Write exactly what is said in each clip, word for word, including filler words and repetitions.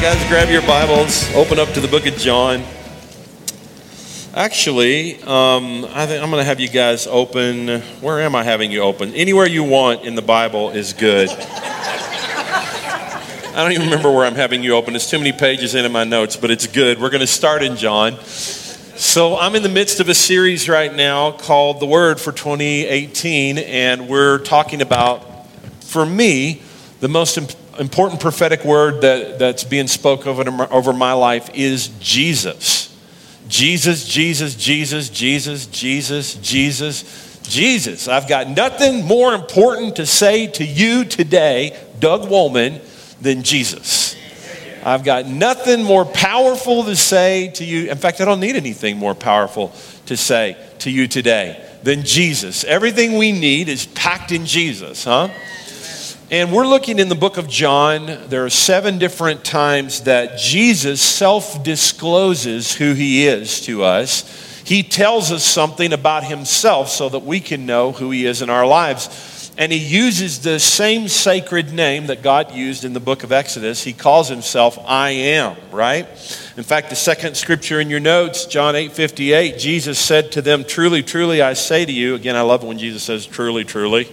guys, grab your Bibles, open up to the book of John. Actually, um, I think I'm going to have you guys open. Where am I having you open? Anywhere you want in the Bible is good. I don't even remember where I'm having you open. There's too many pages in, in my notes, but it's good. We're going to start in John. So I'm in the midst of a series right now called The Word for twenty eighteen, and we're talking about, for me, the most important important prophetic word that, that's being spoken over, over my life is Jesus. Jesus, Jesus, Jesus, Jesus, Jesus, Jesus, Jesus. I've got nothing more important to say to you today, Doug Woolman, than Jesus. I've got nothing more powerful to say to you. In fact, I don't need anything more powerful to say to you today than Jesus. Everything we need is packed in Jesus, huh? And we're looking in the book of John. There are seven different times that Jesus self-discloses who he is to us. He tells us something about himself so that we can know who he is in our lives. And he uses the same sacred name that God used in the book of Exodus. He calls himself I Am, right? In fact, the second scripture in your notes, John eight fifty-eight, Jesus said to them, "Truly, truly, I say to you." Again, I love when Jesus says, "Truly, truly."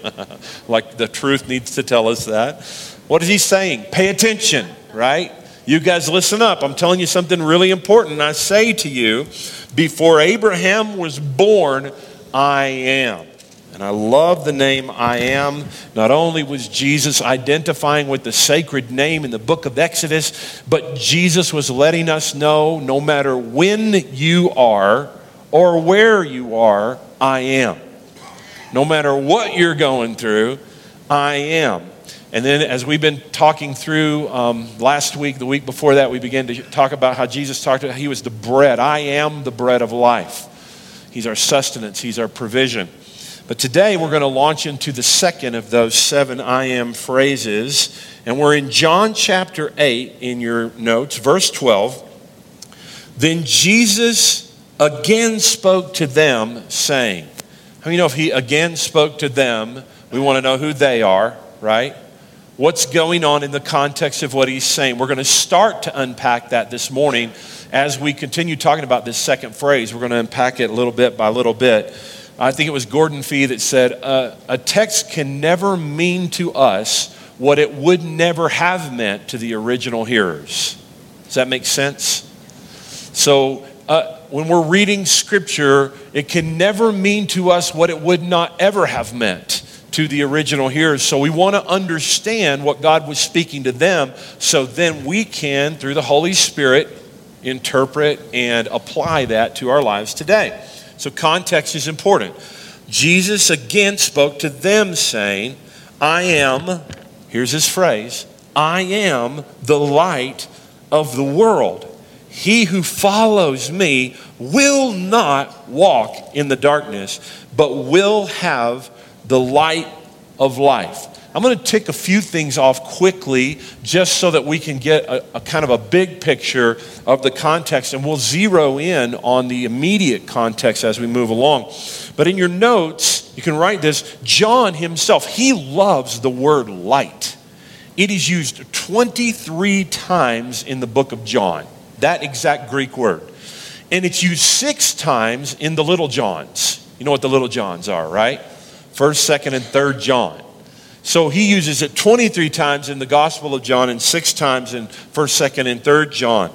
Like the truth needs to tell us that. What is he saying? Pay attention, right? You guys listen up. I'm telling you something really important. I say to you, before Abraham was born, I am. And I love the name I Am. Not only was Jesus identifying with the sacred name in the book of Exodus, but Jesus was letting us know, no matter when you are or where you are, I am. No matter what you're going through, I am. And then as we've been talking through um, last week, the week before that, we began to talk about how Jesus talked about he was the bread. I am the bread of life. He's our sustenance. He's our provision. But today we're going to launch into the second of those seven I Am phrases. And we're in John chapter eight in your notes, verse twelve. Then Jesus again spoke to them, saying. How many know if he again spoke to them, we want to know who they are, right? What's going on in the context of what he's saying? We're going to start to unpack that this morning as we continue talking about this second phrase. We're going to unpack it little bit by little bit. I think it was Gordon Fee that said, uh, a text can never mean to us what it would never have meant to the original hearers. Does that make sense? So uh, when we're reading scripture, it can never mean to us what it would not ever have meant to the original hearers. So we want to understand what God was speaking to them so then we can, through the Holy Spirit, interpret and apply that to our lives today. So context is important. Jesus again spoke to them saying, I am, here's his phrase, I am the light of the world. He who follows me will not walk in the darkness, but will have the light of life. I'm going to tick a few things off quickly just so that we can get a, a kind of a big picture of the context, and we'll zero in on the immediate context as we move along. But in your notes, you can write this. John himself, he loves the word light. It is used twenty-three times in the book of John, that exact Greek word. And it's used six times in the Little Johns. You know what the Little Johns are, right? First, second, and third John. So he uses it twenty-three times in the Gospel of John and six times in first, second, and third John.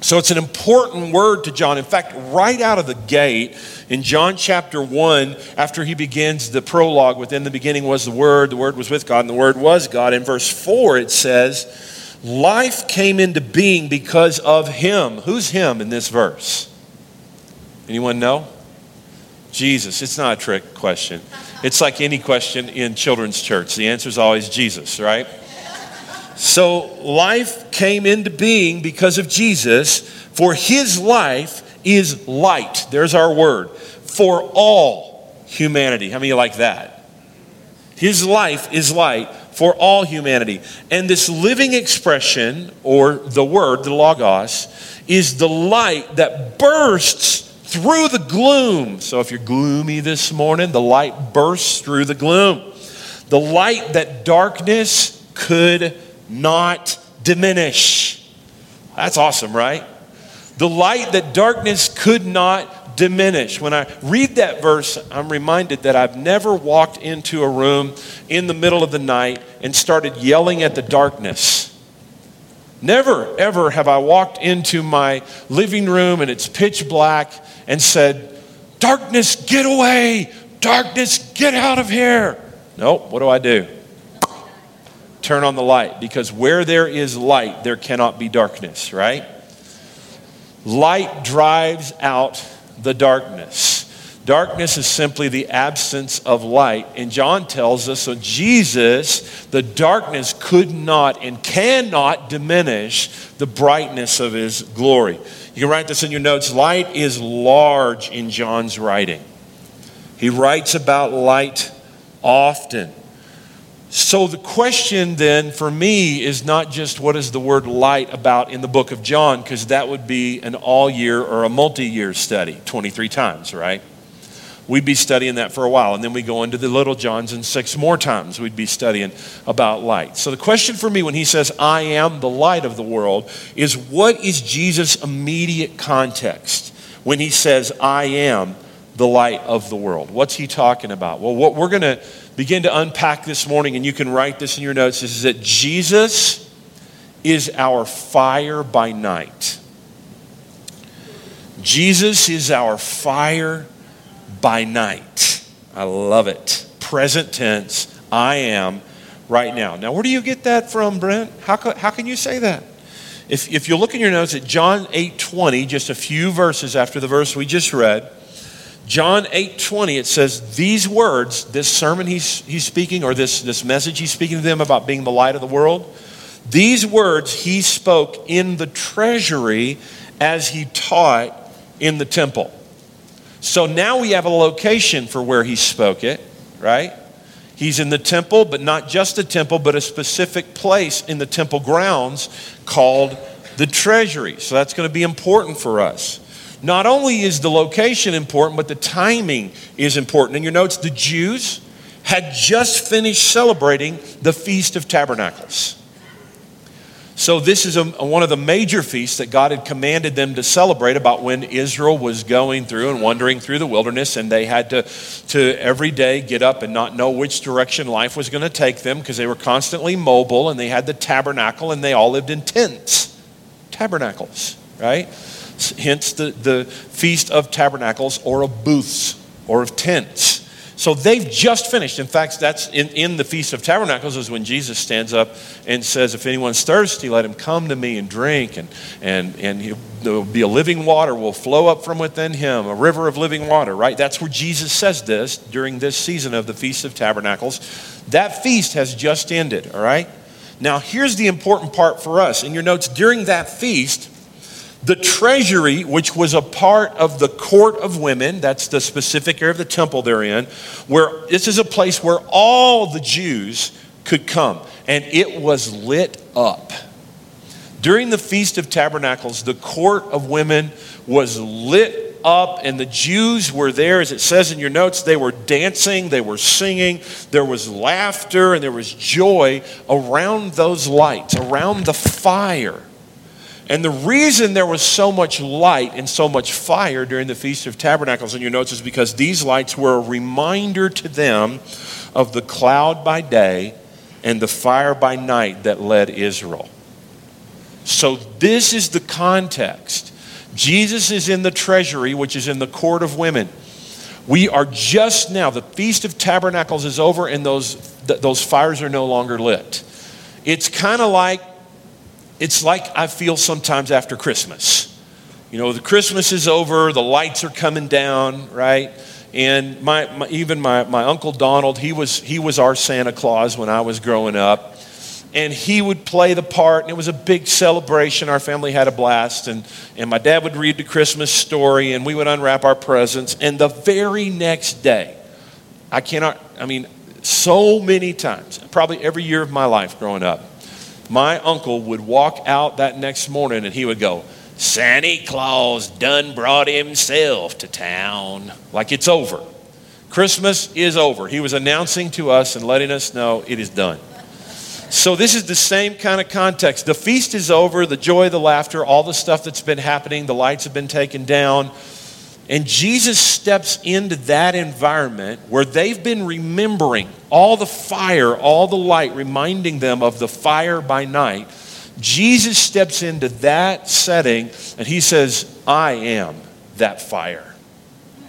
So it's an important word to John. In fact, right out of the gate, in John chapter one, after he begins the prologue, within the beginning was the Word, the Word was with God, and the Word was God. In verse four, it says, life came into being because of him. Who's him in this verse? Anyone know? Jesus. It's not a trick question. It's like any question in children's church. The answer is always Jesus, right? So life came into being because of Jesus, for his life is light. There's our word. For all humanity. How many of you like that? His life is light for all humanity. And this living expression, or the word, the logos, is the light that bursts through the gloom. So if you're gloomy this morning, the light bursts through the gloom. The light that darkness could not diminish. That's awesome, right? The light that darkness could not diminish. When I read that verse, I'm reminded that I've never walked into a room in the middle of the night and started yelling at the darkness. Never, ever have I walked into my living room and it's pitch black and said, darkness, get away. Darkness, get out of here. Nope, what do I do? Turn on the light, because where there is light, there cannot be darkness, right? Light drives out the darkness. Darkness is simply the absence of light. And John tells us, so Jesus, the darkness could not and cannot diminish the brightness of his glory. You can write this in your notes. Light is large in John's writing. He writes about light often. So the question then for me is not just what is the word light about in the book of John, because that would be an all-year or a multi-year study, twenty-three times, right? We'd be studying that for a while, and then we go into the little Johns, and six more times we'd be studying about light. So the question for me when he says, I am the light of the world, is what is Jesus' immediate context when he says, I am the light of the world? What's he talking about? Well, what we're going to begin to unpack this morning, and you can write this in your notes, is that Jesus is our fire by night. Jesus is our fire by night. I love it. Present tense, I am right now. Now, where do you get that from, Brent? How can, how can you say that? If, if you look in your notes at John eight twenty, just a few verses after the verse we just read, John eight twenty, it says, these words, this sermon he's, he's speaking, or this, this message he's speaking to them about being the light of the world, these words he spoke in the treasury as he taught in the temple. So now we have a location for where he spoke it, right? He's in the temple, but not just the temple, but a specific place in the temple grounds called the treasury. So that's going to be important for us. Not only is the location important, but the timing is important. In your notes, the Jews had just finished celebrating the Feast of Tabernacles. So this is a, one of the major feasts that God had commanded them to celebrate about when Israel was going through and wandering through the wilderness, and they had to, to every day get up and not know which direction life was going to take them, because they were constantly mobile, and they had the tabernacle, and they all lived in tents. Tabernacles, right? Hence the, the Feast of Tabernacles, or of booths, or of tents. So they've just finished. In fact, that's in, in the Feast of Tabernacles is when Jesus stands up and says, if anyone's thirsty, let him come to me and drink, and, and, and he'll, there'll be a living water will flow up from within him, a river of living water, right? That's where Jesus says this during this season of the Feast of Tabernacles. That feast has just ended, all right? Now, here's the important part for us. In your notes, during that feast, the treasury, which was a part of the court of women, that's the specific area of the temple they're in, where this is a place where all the Jews could come, and it was lit up. During the Feast of Tabernacles, the court of women was lit up, and the Jews were there, as it says in your notes, they were dancing, they were singing, there was laughter, and there was joy around those lights, around the fire. And the reason there was so much light and so much fire during the Feast of Tabernacles in your notes is because these lights were a reminder to them of the cloud by day and the fire by night that led Israel. So this is the context. Jesus is in the treasury, which is in the court of women. We are just now, the Feast of Tabernacles is over, and those, th- those fires are no longer lit. It's kind of like, It's like I feel sometimes after Christmas. You know, the Christmas is over, the lights are coming down, right? And my, my even my, my Uncle Donald, he was he was our Santa Claus when I was growing up. And he would play the part, and it was a big celebration. Our family had a blast, and, and my dad would read the Christmas story, and we would unwrap our presents. And the very next day, I cannot, I mean, so many times, probably every year of my life growing up, my uncle would walk out that next morning and he would go, Santa Claus done brought himself to town. Like it's over. Christmas is over. He was announcing to us and letting us know it is done. So this is the same kind of context. The feast is over, the joy, the laughter, all the stuff that's been happening, the lights have been taken down. And Jesus steps into that environment where they've been remembering all the fire, all the light, reminding them of the fire by night. Jesus steps into that setting and he says, I am that fire.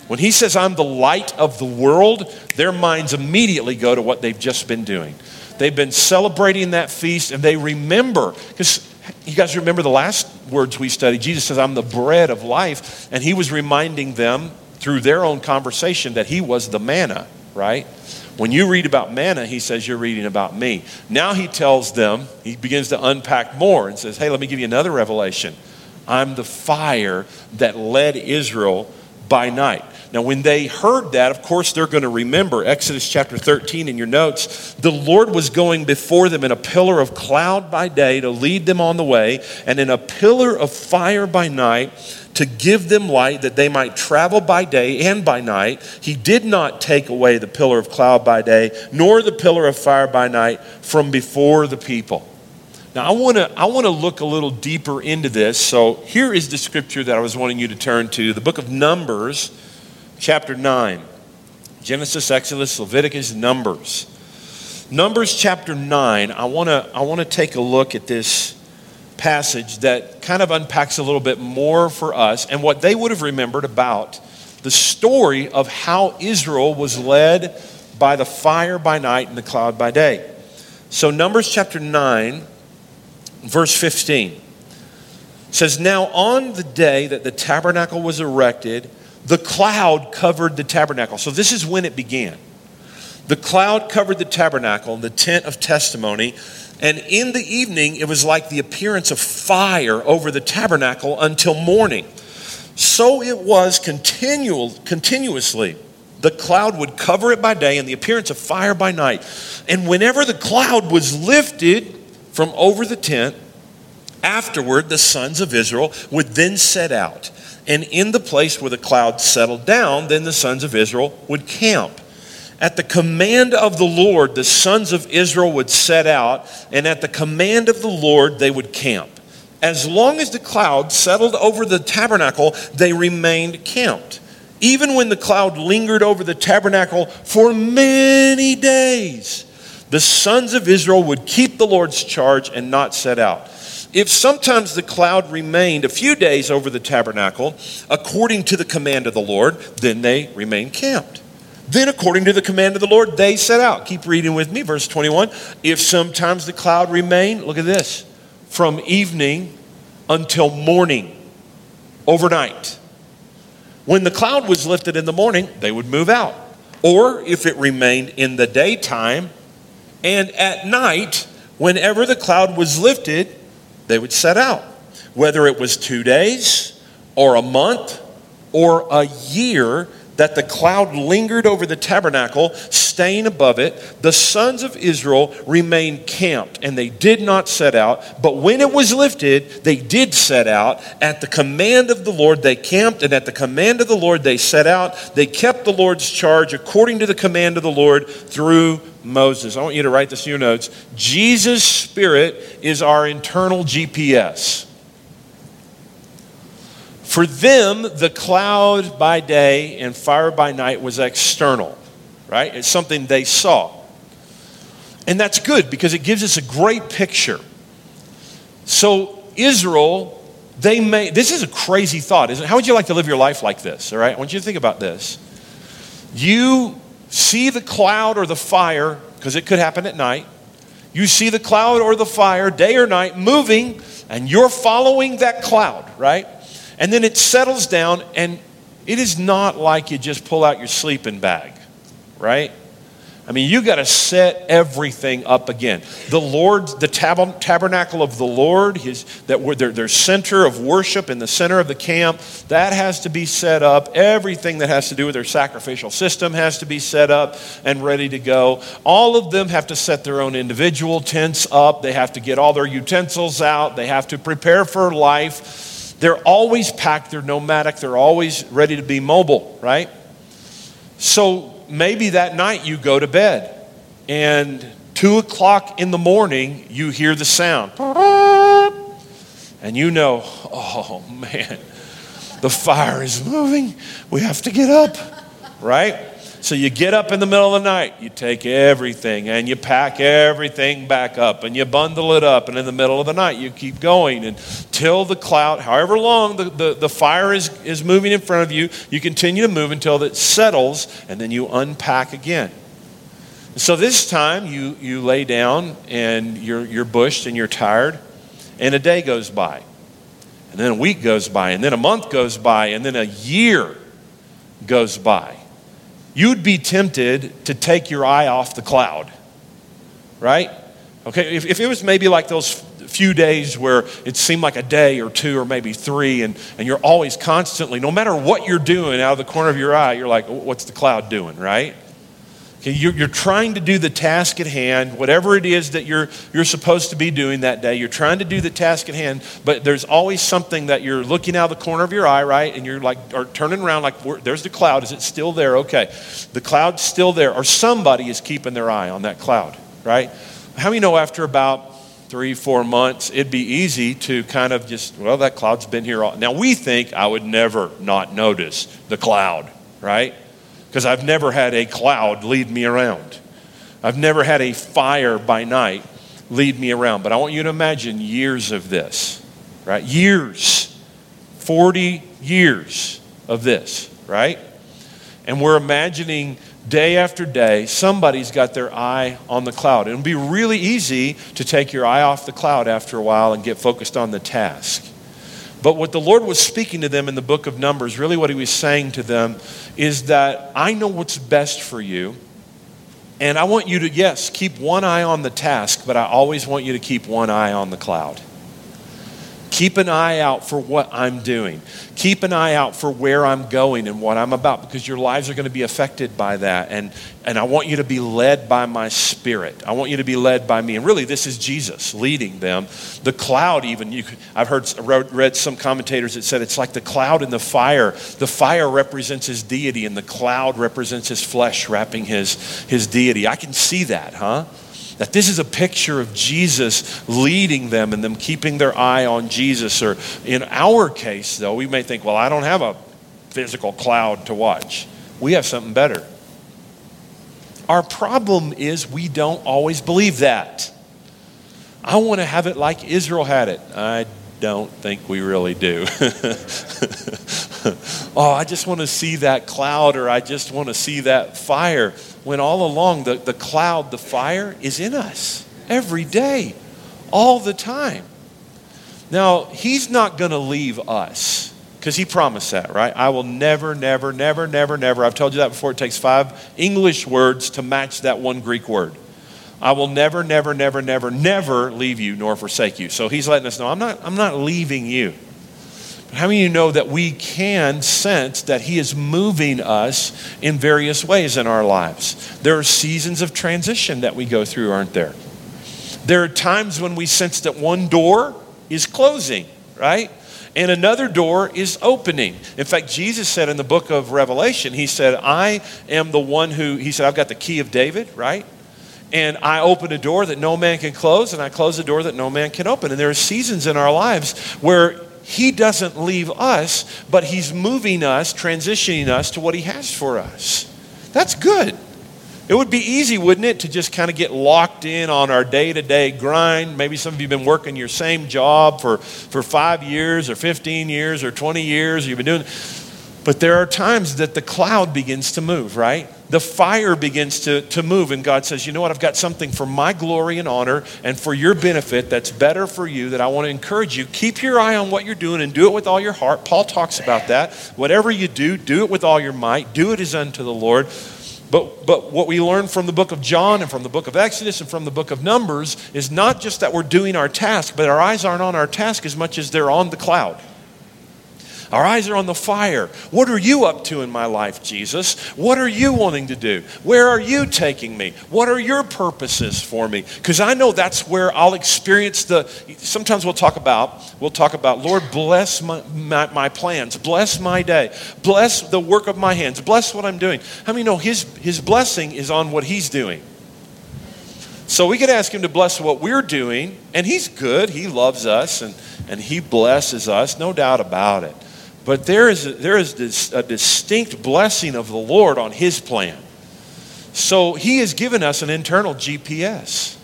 When he says, I'm the light of the world, their minds immediately go to what they've just been doing. They've been celebrating that feast and they remember, because you guys remember the last words we studied. Jesus says, I'm the bread of life. And he was reminding them through their own conversation that he was the manna, right? When you read about manna, he says, you're reading about me. Now he tells them, he begins to unpack more and says, hey, let me give you another revelation. I'm the fire that led Israel by night. Now, when they heard that, of course, they're going to remember Exodus chapter thirteen in your notes. The Lord was going before them in a pillar of cloud by day to lead them on the way, and in a pillar of fire by night to give them light that they might travel by day and by night. He did not take away the pillar of cloud by day, nor the pillar of fire by night from before the people. Now, I want to I want to look a little deeper into this. So here is the scripture that I was wanting you to turn to, the book of Numbers, chapter nine. Genesis, Exodus, Leviticus, Numbers. Numbers chapter nine, I want to I want to take a look at this passage that kind of unpacks a little bit more for us and what they would have remembered about the story of how Israel was led by the fire by night and the cloud by day. So Numbers chapter nine, verse fifteen says, now on the day that the tabernacle was erected, the cloud covered the tabernacle. So this is when it began. The cloud covered the tabernacle and the tent of testimony. And in the evening, it was like the appearance of fire over the tabernacle until morning. So it was continual, continuously. The cloud would cover it by day and the appearance of fire by night. And whenever the cloud was lifted from over the tent, afterward the sons of Israel would then set out. And in the place where the cloud settled down, then the sons of Israel would camp. At the command of the Lord, the sons of Israel would set out, and at the command of the Lord, they would camp. As long as the cloud settled over the tabernacle, they remained camped. Even when the cloud lingered over the tabernacle for many days, the sons of Israel would keep the Lord's charge and not set out. If sometimes the cloud remained a few days over the tabernacle, according to the command of the Lord, then they remained camped. Then according to the command of the Lord, they set out. Keep reading with me, verse twenty-one. If sometimes the cloud remained, look at this, from evening until morning, overnight. When the cloud was lifted in the morning, they would move out. Or if it remained in the daytime, and at night, whenever the cloud was lifted, they would set out, whether it was two days or a month or a year that the cloud lingered over the tabernacle, staying above it. The sons of Israel remained camped and they did not set out. But when it was lifted, they did set out. At the command of the Lord, they camped, and at the command of the Lord, they set out. They kept the Lord's charge according to the command of the Lord through Moses. I want you to write this in your notes. Jesus' Spirit is our internal G P S. For them, the cloud by day and fire by night was external, right? It's something they saw. And that's good because it gives us a great picture. So Israel, they may, this is a crazy thought, isn't it? How would you like to live your life like this, all right? I want you to think about this. You see the cloud or the fire, because it could happen at night. You see the cloud or the fire, day or night, moving, and you're following that cloud, right? And then it settles down, and it is not like you just pull out your sleeping bag, right? I mean, you got to set everything up again. The Lord, the tab- tabernacle of the Lord, his that were their, their center of worship in the center of the camp, that has to be set up. Everything that has to do with their sacrificial system has to be set up and ready to go. All of them have to set their own individual tents up. They have to get all their utensils out. They have to prepare for life. They're always packed. They're nomadic. They're always ready to be mobile, right? So maybe that night you go to bed and Two o'clock in the morning, you hear the sound. And you know, oh man, the fire is moving. We have to get up, right? So you get up in the middle of the night, you take everything and you pack everything back up and you bundle it up, and in the middle of the night you keep going until the cloud, however long the, the, the fire is, is moving in front of you, you continue to move until it settles, and then you unpack again. So this time you, you lay down and you're, you're bushed and you're tired, and a day goes by, and then a week goes by, and then a month goes by, and then a year goes by. You'd be tempted to take your eye off the cloud, right? Okay, if, if it was maybe like those few days where it seemed like a day or two or maybe three, and, and you're always constantly, no matter what you're doing, out of the corner of your eye, you're like, what's the cloud doing, right? Okay, you're, you're trying to do the task at hand, whatever it is that you're, you're supposed to be doing that day, you're trying to do the task at hand, but there's always something that you're looking out of the corner of your eye, right? And you're like, or turning around like, there's the cloud, is it still there? Okay, the cloud's still there, or somebody is keeping their eye on that cloud, right? How many know after about three, four months, it'd be easy to kind of just, well, that cloud's been here all, now we think I would never not notice the cloud, right? Because I've never had a cloud lead me around. I've never had a fire by night lead me around. But I want you to imagine years of this, right? Years, forty years of this, right? And we're imagining day after day, somebody's got their eye on the cloud. It'll be really easy to take your eye off the cloud after a while and get focused on the task. But what the Lord was speaking to them in the book of Numbers, really what he was saying to them is that I know what's best for you, and I want you to, yes, keep one eye on the task, but I always want you to keep one eye on the cloud. Keep an eye out for what I'm doing. Keep an eye out for where I'm going and what I'm about, because your lives are going to be affected by that. And, and I want you to be led by my Spirit. I want you to be led by me. And really, this is Jesus leading them. The cloud even, you could, I've heard read some commentators that said it's like the cloud and the fire. The fire represents his deity, and the cloud represents his flesh wrapping his, his deity. I can see that, huh? That this is a picture of Jesus leading them and them keeping their eye on Jesus. Or in our case, though, we may think, well, I don't have a physical cloud to watch. We have something better. Our problem is we don't always believe that. I want to have it like Israel had it. I don't think we really do. Oh, I just want to see that cloud, or I just want to see that fire. When all along, the, the cloud, the fire is in us every day, all the time. Now, he's not going to leave us, because he promised that, right? I will never, never, never, never, never. I've told you that before. It takes five English words to match that one Greek word. I will never, never, never, never, never leave you nor forsake you. So he's letting us know, I'm not, I'm not leaving you. How many of you know that we can sense that he is moving us in various ways in our lives? There are seasons of transition that we go through, aren't there? There are times when we sense that one door is closing, right? And another door is opening. In fact, Jesus said in the book of Revelation, he said, I am the one who, he said, I've got the key of David, right? And I open a door that no man can close, and I close a door that no man can open. And there are seasons in our lives where he doesn't leave us, but he's moving us, transitioning us to what he has for us. That's good. It would be easy, wouldn't it, to just kind of get locked in on our day-to-day grind. Maybe some of you have been working your same job for, for five years or fifteen years or twenty years. You've been doing, but there are times that the cloud begins to move, right? The fire begins to, to move, and God says, you know what, I've got something for my glory and honor and for your benefit that's better for you, that I want to encourage you. Keep your eye on what you're doing and do it with all your heart. Paul talks about that. Whatever you do, do it with all your might. Do it as unto the Lord. But, but what we learn from the book of John and from the book of Exodus and from the book of Numbers is not just that we're doing our task, but our eyes aren't on our task as much as they're on the cloud. Our eyes are on the fire. What are you up to in my life, Jesus? What are you wanting to do? Where are you taking me? What are your purposes for me? Because I know that's where I'll experience the, sometimes we'll talk about, we'll talk about, Lord, bless my, my, my plans. Bless my day. Bless the work of my hands. Bless what I'm doing. How many know his, his blessing is on what he's doing? So we can ask him to bless what we're doing, and he's good. He loves us, and, and he blesses us, no doubt about it. But there is, a, there is this, a distinct blessing of the Lord on his plan. So he has given us an internal G P S.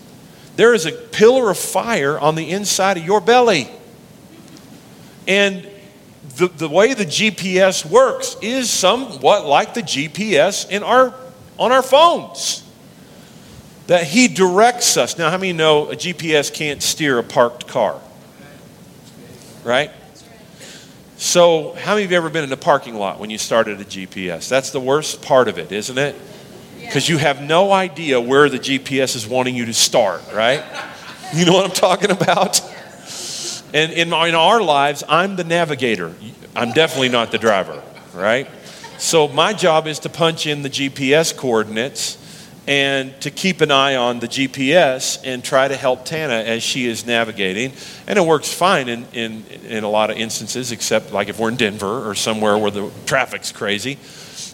There is a pillar of fire on the inside of your belly. And the, the way the G P S works is somewhat like the G P S in our on our phones. That he directs us. Now, how many know a G P S can't steer a parked car? Right? So, how many of you have ever been in a parking lot when you started a G P S? That's the worst part of it, isn't it? Because you have no idea where the G P S is wanting you to start, right? You know what I'm talking about? And in our lives, I'm the navigator. I'm definitely not the driver, right? So my job is to punch in the G P S coordinates and to keep an eye on the G P S and try to help Tana as she is navigating. And it works fine in, in, in a lot of instances, except like if we're in Denver or somewhere where the traffic's crazy.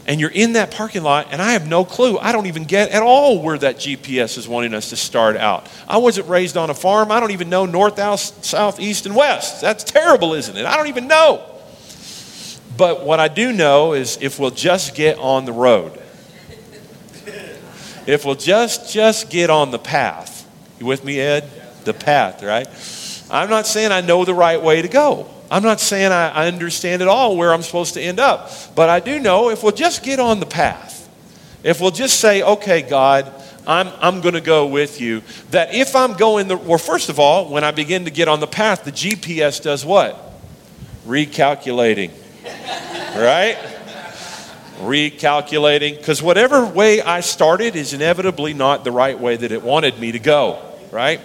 And you're in that parking lot, and I have no clue. I don't even get at all where that G P S is wanting us to start out. I wasn't raised on a farm. I don't even know north, south, east, and west. That's terrible, isn't it? I don't even know. But what I do know is if we'll just get on the road, if we'll just, just get on the path. You with me, Ed? The path, right? I'm not saying I know the right way to go. I'm not saying I understand at all where I'm supposed to end up, but I do know if we'll just get on the path, if we'll just say, okay, God, I'm, I'm going to go with you, that if I'm going the, well, first of all, when I begin to get on the path, the G P S does what? Recalculating, right? Recalculating, because whatever way I started is inevitably not the right way that it wanted me to go, right?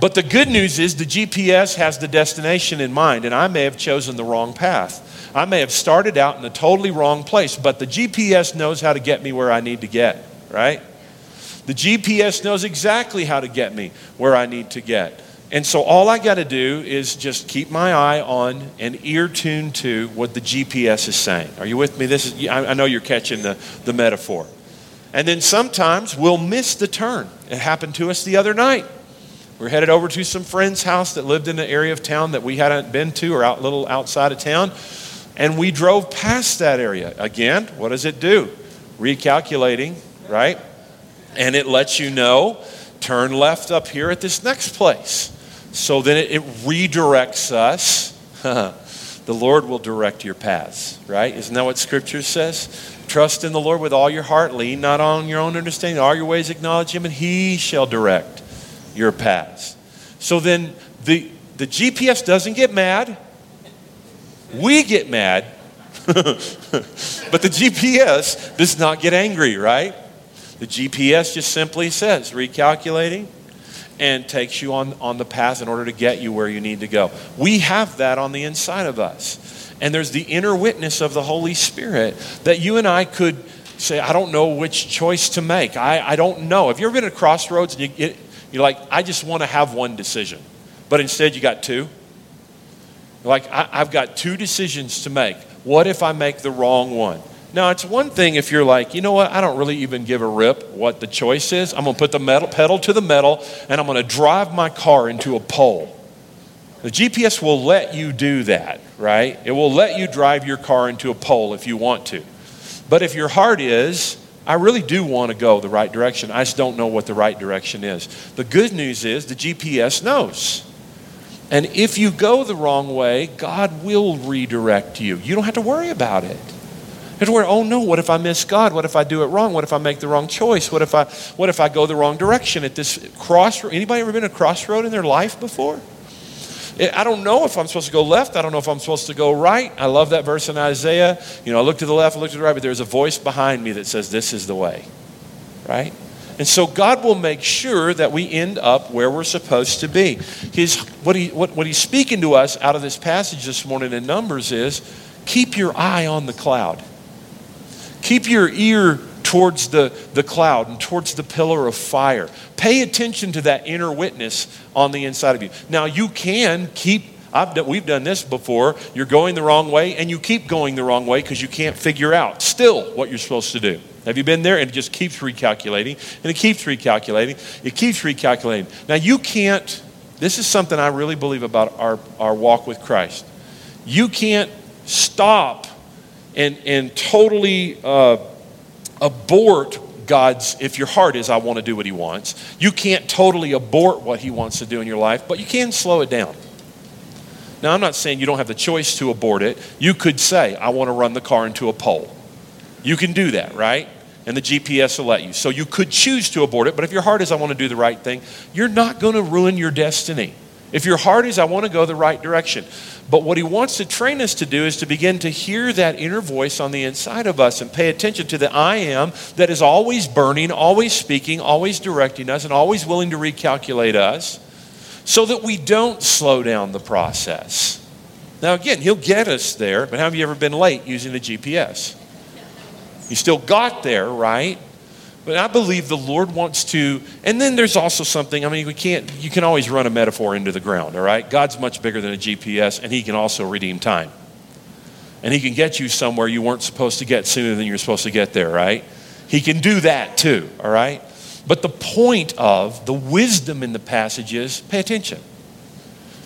But the good news is the G P S has the destination in mind, and I may have chosen the wrong path. I may have started out in a totally wrong place, but the G P S knows how to get me where I need to get, right? The G P S knows exactly how to get me where I need to get. And so all I got to do is just keep my eye on and ear tuned to what the G P S is saying. Are you with me? This is, I know you're catching the, the metaphor. And then sometimes we'll miss the turn. It happened to us the other night. We're headed over to some friend's house that lived in an area of town that we hadn't been to or out little outside of town. And we drove past that area. Again, what does it do? Recalculating, right? And it lets you know, turn left up here at this next place. So then it, it redirects us. The Lord will direct your paths, right? Isn't that what Scripture says? Trust in the Lord with all your heart. Lean not on your own understanding. All your ways acknowledge him, and he shall direct your paths. So then the, the G P S doesn't get mad. We get mad. But the G P S does not get angry, right? The G P S just simply says, recalculating, and takes you on, on the path in order to get you where you need to go. We have that on the inside of us. And there's the inner witness of the Holy Spirit that you and I could say, I don't know which choice to make. I, I don't know. Have you ever been at a crossroads and you get... You're like, I just want to have one decision. But instead you got two. You're like, I, I've got two decisions to make. What if I make the wrong one? Now, it's one thing if you're like, you know what? I don't really even give a rip what the choice is. I'm going to put the metal, pedal to the metal, and I'm going to drive my car into a pole. The G P S will let you do that, right? It will let you drive your car into a pole if you want to. But if your heart is... I really do want to go the right direction. I just don't know what the right direction is. The good news is the G P S knows. And if you go the wrong way, God will redirect you. You don't have to worry about it. You have to worry, oh no, what if I miss God? What if I do it wrong? What if I make the wrong choice? What if I what if I go the wrong direction at this crossroad? Anybody ever been at a crossroad in their life before? I don't know if I'm supposed to go left. I don't know if I'm supposed to go right. I love that verse in Isaiah. You know, I look to the left, I look to the right, but there's a voice behind me that says, this is the way, right? And so God will make sure that we end up where we're supposed to be. His, what, he, what, what he's speaking to us out of this passage this morning in Numbers is, keep your eye on the cloud. Keep your ear towards the, the cloud and towards the pillar of fire. Pay attention to that inner witness on the inside of you. Now, you can keep I've done, we've done this before. You're going the wrong way, and you keep going the wrong way because you can't figure out still what you're supposed to do. Have you been there? And it just keeps recalculating, and it keeps recalculating. It keeps recalculating. Now, you can't, this is something I really believe about our, our walk with Christ. You can't stop and, and totally uh, abort God's, if your heart is, I want to do what he wants. You can't totally abort what he wants to do in your life, but you can slow it down. Now, I'm not saying you don't have the choice to abort it. You could say, I want to run the car into a pole. You can do that, right? And the G P S will let you. So you could choose to abort it, but if your heart is, I want to do the right thing, you're not going to ruin your destiny. If your heart is, I want to go the right direction. But what he wants to train us to do is to begin to hear that inner voice on the inside of us and pay attention to the I am that is always burning, always speaking, always directing us, and always willing to recalculate us, so that we don't slow down the process. Now again, he'll get us there, but have you ever been late using the G P S? You still got there, right? But I believe the Lord wants to, and then there's also something, I mean, we can't, you can always run a metaphor into the ground, all right? God's much bigger than a G P S, and he can also redeem time. And he can get you somewhere you weren't supposed to get sooner than you're supposed to get there, right? He can do that too, all right? But the point of the wisdom in the passage is pay attention.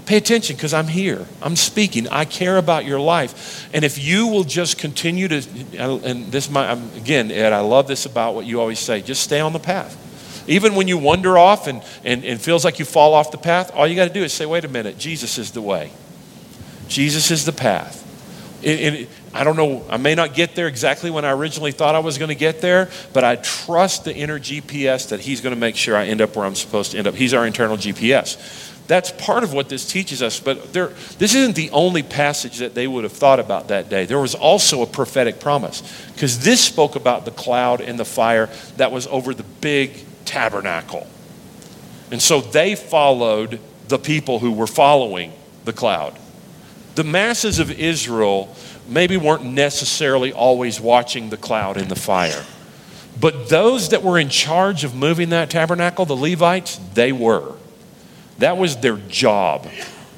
Pay attention, because I'm here. I'm speaking. I care about your life. And if you will just continue to, and this might, again, Ed, I love this about what you always say, just stay on the path. Even when you wander off and and, and feels like you fall off the path, all you got to do is say, wait a minute, Jesus is the way. Jesus is the path. It, it, I don't know, I may not get there exactly when I originally thought I was going to get there, but I trust the inner G P S that he's going to make sure I end up where I'm supposed to end up. He's our internal G P S. That's part of what this teaches us, but there, this isn't the only passage that they would have thought about that day. There was also a prophetic promise, because this spoke about the cloud and the fire that was over the big tabernacle. And so they followed the people who were following the cloud. The masses of Israel maybe weren't necessarily always watching the cloud and the fire, but those that were in charge of moving that tabernacle, the Levites, they were. That was their job.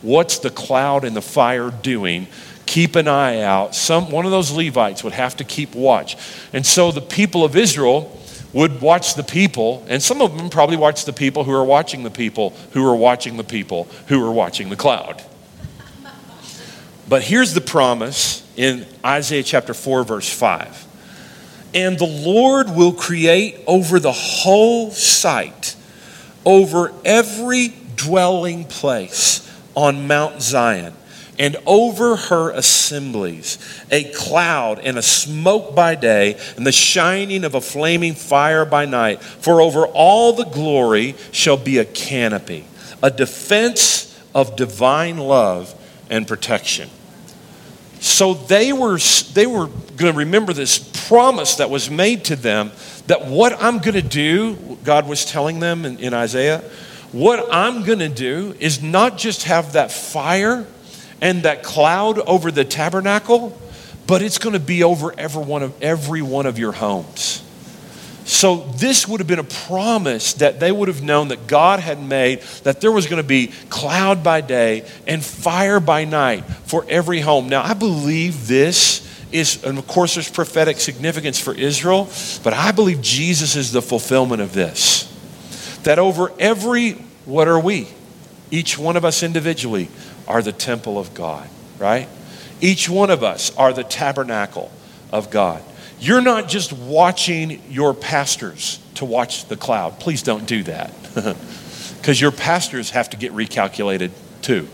What's the cloud and the fire doing? Keep an eye out. Some, one of those Levites would have to keep watch. And so the people of Israel would watch the people, and some of them probably watched the people who are watching the people who are watching the people who are watching the cloud. But here's the promise in Isaiah chapter four, verse five. And the Lord will create over the whole site, over every dwelling place on Mount Zion, and over her assemblies, a cloud and a smoke by day, and the shining of a flaming fire by night. For over all the glory shall be a canopy, a defense of divine love and protection. So they were they were going to remember this promise that was made to them, that what I'm going to do, God was telling them in, in Isaiah, what I'm going to do is not just have that fire and that cloud over the tabernacle, but it's going to be over every one of every one of your homes. So this would have been a promise that they would have known that God had made, that there was going to be cloud by day and fire by night for every home. Now, I believe this is, and of course there's prophetic significance for Israel, but I believe Jesus is the fulfillment of this. That over every, what are we? Each one of us individually are the temple of God, right? Each one of us are the tabernacle of God. You're not just watching your pastors to watch the cloud. Please don't do that. Because your pastors have to get recalculated too.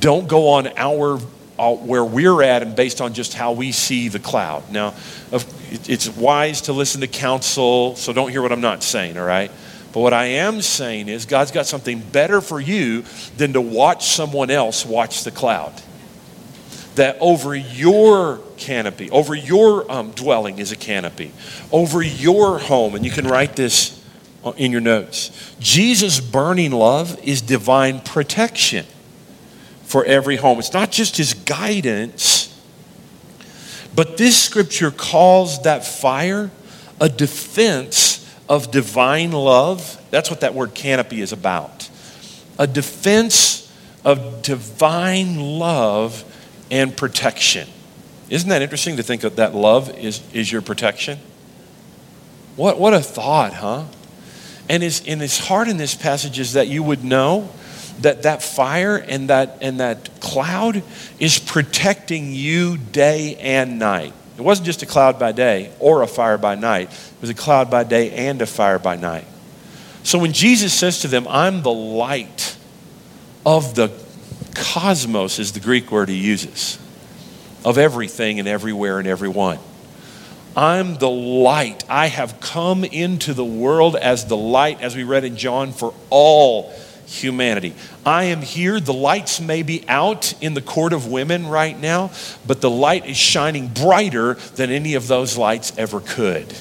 Don't go on our, uh, where we're at and based on just how we see the cloud. Now, it's wise to listen to counsel, so don't hear what I'm not saying, all right? But what I am saying is God's got something better for you than to watch someone else watch the cloud. That over your canopy, over your um, dwelling is a canopy, over your home, and you can write this in your notes. Jesus' burning love is divine protection for every home. It's not just his guidance, but this scripture calls that fire a defense of divine love. That's what that word canopy is about. A defense of divine love and protection. Isn't that interesting to think of that love is, is your protection? What, what a thought, huh? And it's, and it's hard in this passage is that you would know that that fire and that, and that cloud is protecting you day and night. It wasn't just a cloud by day or a fire by night. It was a cloud by day and a fire by night. So when Jesus says to them, I'm the light of the cosmos is the Greek word he uses, of everything and everywhere and everyone. I'm the light. I have come into the world as the light, as we read in John, for all humanity. I am here. The lights may be out in the court of women right now, but the light is shining brighter than any of those lights ever could.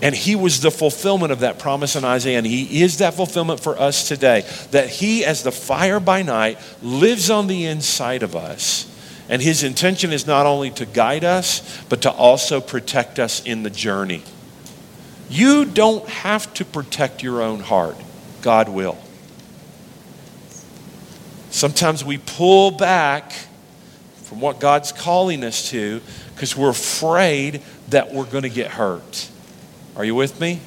And he was the fulfillment of that promise in Isaiah, and he is that fulfillment for us today, that he, as the fire by night, lives on the inside of us. And his intention is not only to guide us, but to also protect us in the journey. You don't have to protect your own heart. God will. Sometimes we pull back from what God's calling us to because we're afraid that we're going to get hurt. Are you with me?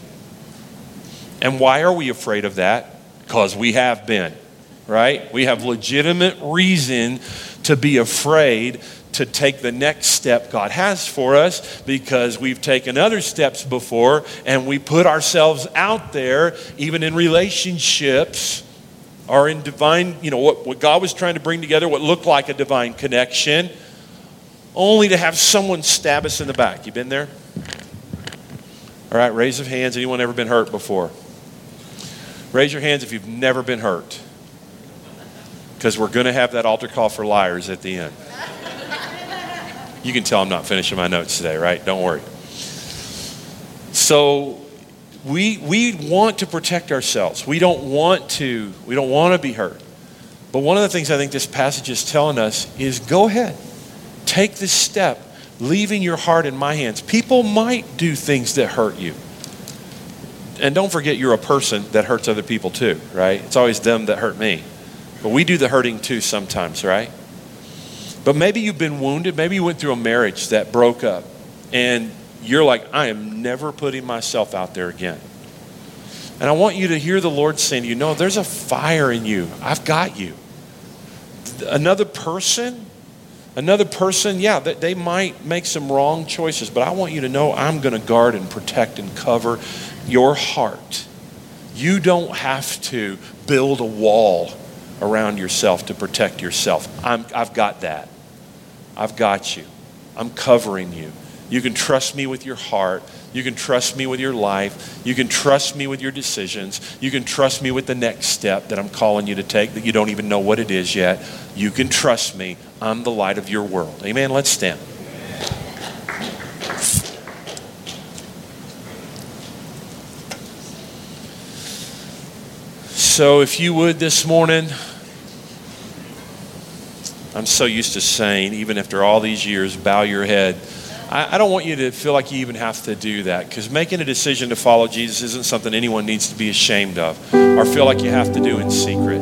And why are we afraid of that? Because we have been, right? We have legitimate reason to be afraid to take the next step God has for us because we've taken other steps before and we put ourselves out there, even in relationships or in divine, you know, what, what God was trying to bring together, what looked like a divine connection, only to have someone stab us in the back. You been there? All right, raise your hands. Anyone ever been hurt before? Raise your hands if you've never been hurt. Because we're going to have that altar call for liars at the end. You can tell I'm not finishing my notes today, right? Don't worry. So we we want to protect ourselves. We don't want to, we don't want to be hurt. But one of the things I think this passage is telling us is go ahead. Take this step, leaving your heart in my hands. People might do things that hurt you. And don't forget you're a person that hurts other people too, right? It's always them that hurt me. But we do the hurting too sometimes, right? But maybe you've been wounded. Maybe you went through a marriage that broke up. And you're like, I am never putting myself out there again. And I want you to hear the Lord saying to you, no, there's a fire in you. I've got you. Another person, another person, yeah, they might make some wrong choices. But I want you to know I'm going to guard and protect and cover your heart. You don't have to build a wall around yourself to protect yourself. I'm, I've got that. I've got you. I'm covering you. You can trust me with your heart. You can trust me with your life. You can trust me with your decisions. You can trust me with the next step that I'm calling you to take that you don't even know what it is yet. You can trust me. I'm the light of your world. Amen. Let's stand. So if you would this morning, I'm so used to saying, even after all these years, bow your head. I, I don't want you to feel like you even have to do that, because making a decision to follow Jesus isn't something anyone needs to be ashamed of or feel like you have to do in secret.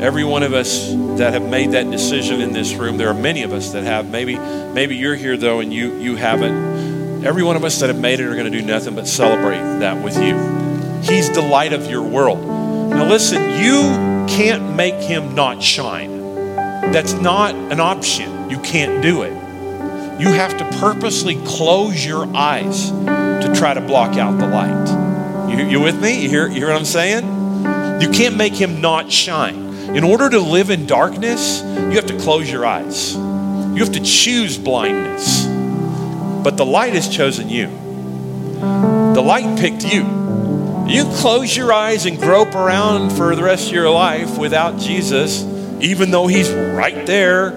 Every one of us that have made that decision in this room, there are many of us that have. Maybe maybe you're here, though, and you, you haven't. Every one of us that have made it are going to do nothing but celebrate that with you. He's the light of your world. Now listen, you can't make him not shine. That's not an option. You can't do it. You have to purposely close your eyes to try to block out the light. You, you with me? You hear, you hear what I'm saying? You can't make him not shine. In order to live in darkness, you have to close your eyes. You have to choose blindness. But the light has chosen you. The light picked you. You close your eyes and grope around for the rest of your life without Jesus, even though he's right there,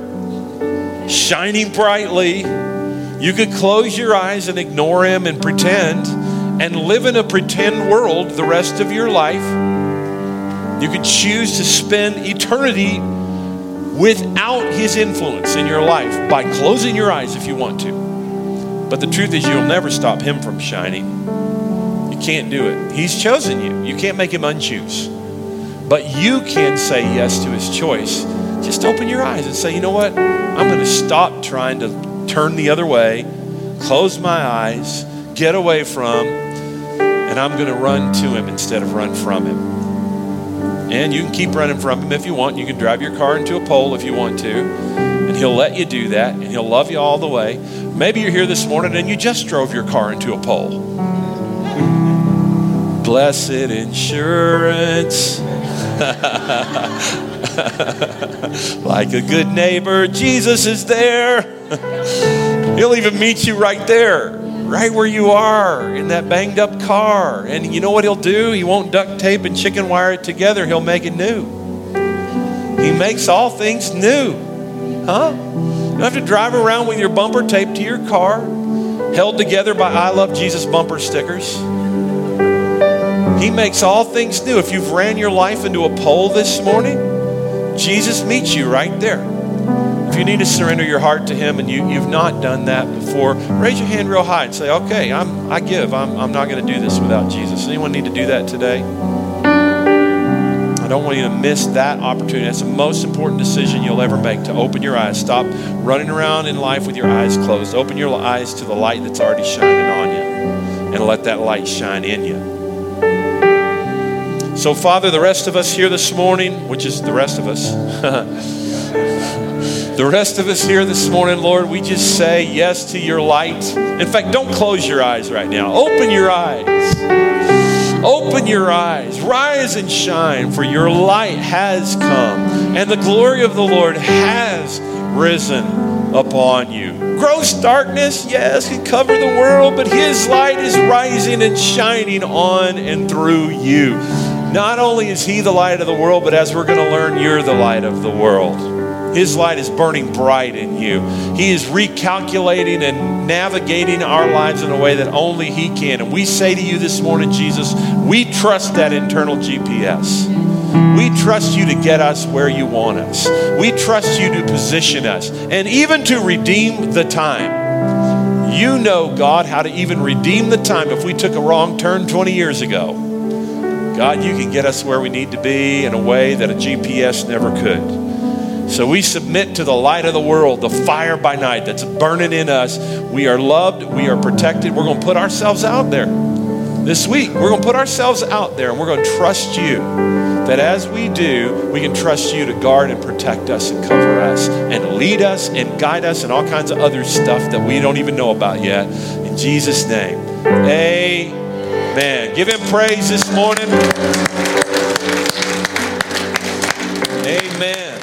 shining brightly. You could close your eyes and ignore him and pretend and live in a pretend world the rest of your life. You could choose to spend eternity without his influence in your life by closing your eyes if you want to. But the truth is you'll never stop him from shining. Can't do it. He's chosen you. You can't make him unchoose. But you can say yes to his choice. Just open your eyes and say, you know what? I'm going to stop trying to turn the other way, close my eyes, get away from, and I'm going to run to him instead of run from him. And you can keep running from him if you want. You can drive your car into a pole if you want to, and he'll let you do that, and he'll love you all the way. Maybe you're here this morning and you just drove your car into a pole. Blessed insurance. Like a good neighbor, Jesus is there. He'll even meet you right there, right where you are in that banged up car. And you know what he'll do? He won't duct tape and chicken wire it together. He'll make it new. He makes all things new. Huh? You don't have to drive around with your bumper taped to your car, held together by I Love Jesus bumper stickers. He makes all things new. If you've ran your life into a pole this morning, Jesus meets you right there. If you need to surrender your heart to him and you, you've not done that before, raise your hand real high and say, okay, I'm, I give. I'm, I'm not going to do this without Jesus. Anyone need to do that today? I don't want you to miss that opportunity. That's the most important decision you'll ever make, to open your eyes. Stop running around in life with your eyes closed. Open your eyes to the light that's already shining on you and let that light shine in you. So, Father, the rest of us here this morning, which is the rest of us, the rest of us here this morning, Lord, we just say yes to your light. In fact, don't close your eyes right now. Open your eyes. Open your eyes. Rise and shine, for your light has come, and the glory of the Lord has risen upon you. Gross darkness, yes, can cover the world, but his light is rising and shining on and through you. Not only is he the light of the world, but as we're going to learn, you're the light of the world. His light is burning bright in you. He is recalculating and navigating our lives in a way that only he can. And we say to you this morning, Jesus, we trust that internal G P S. We trust you to get us where you want us. We trust you to position us and even to redeem the time. You know, God, how to even redeem the time if we took a wrong turn twenty years ago. God, you can get us where we need to be in a way that a G P S never could. So we submit to the light of the world, the fire by night that's burning in us. We are loved. We are protected. We're going to put ourselves out there this week. We're going to put ourselves out there, and we're going to trust you that as we do, we can trust you to guard and protect us and cover us and lead us and guide us and all kinds of other stuff that we don't even know about yet. In Jesus' name, amen. Man, give him praise this morning. Amen.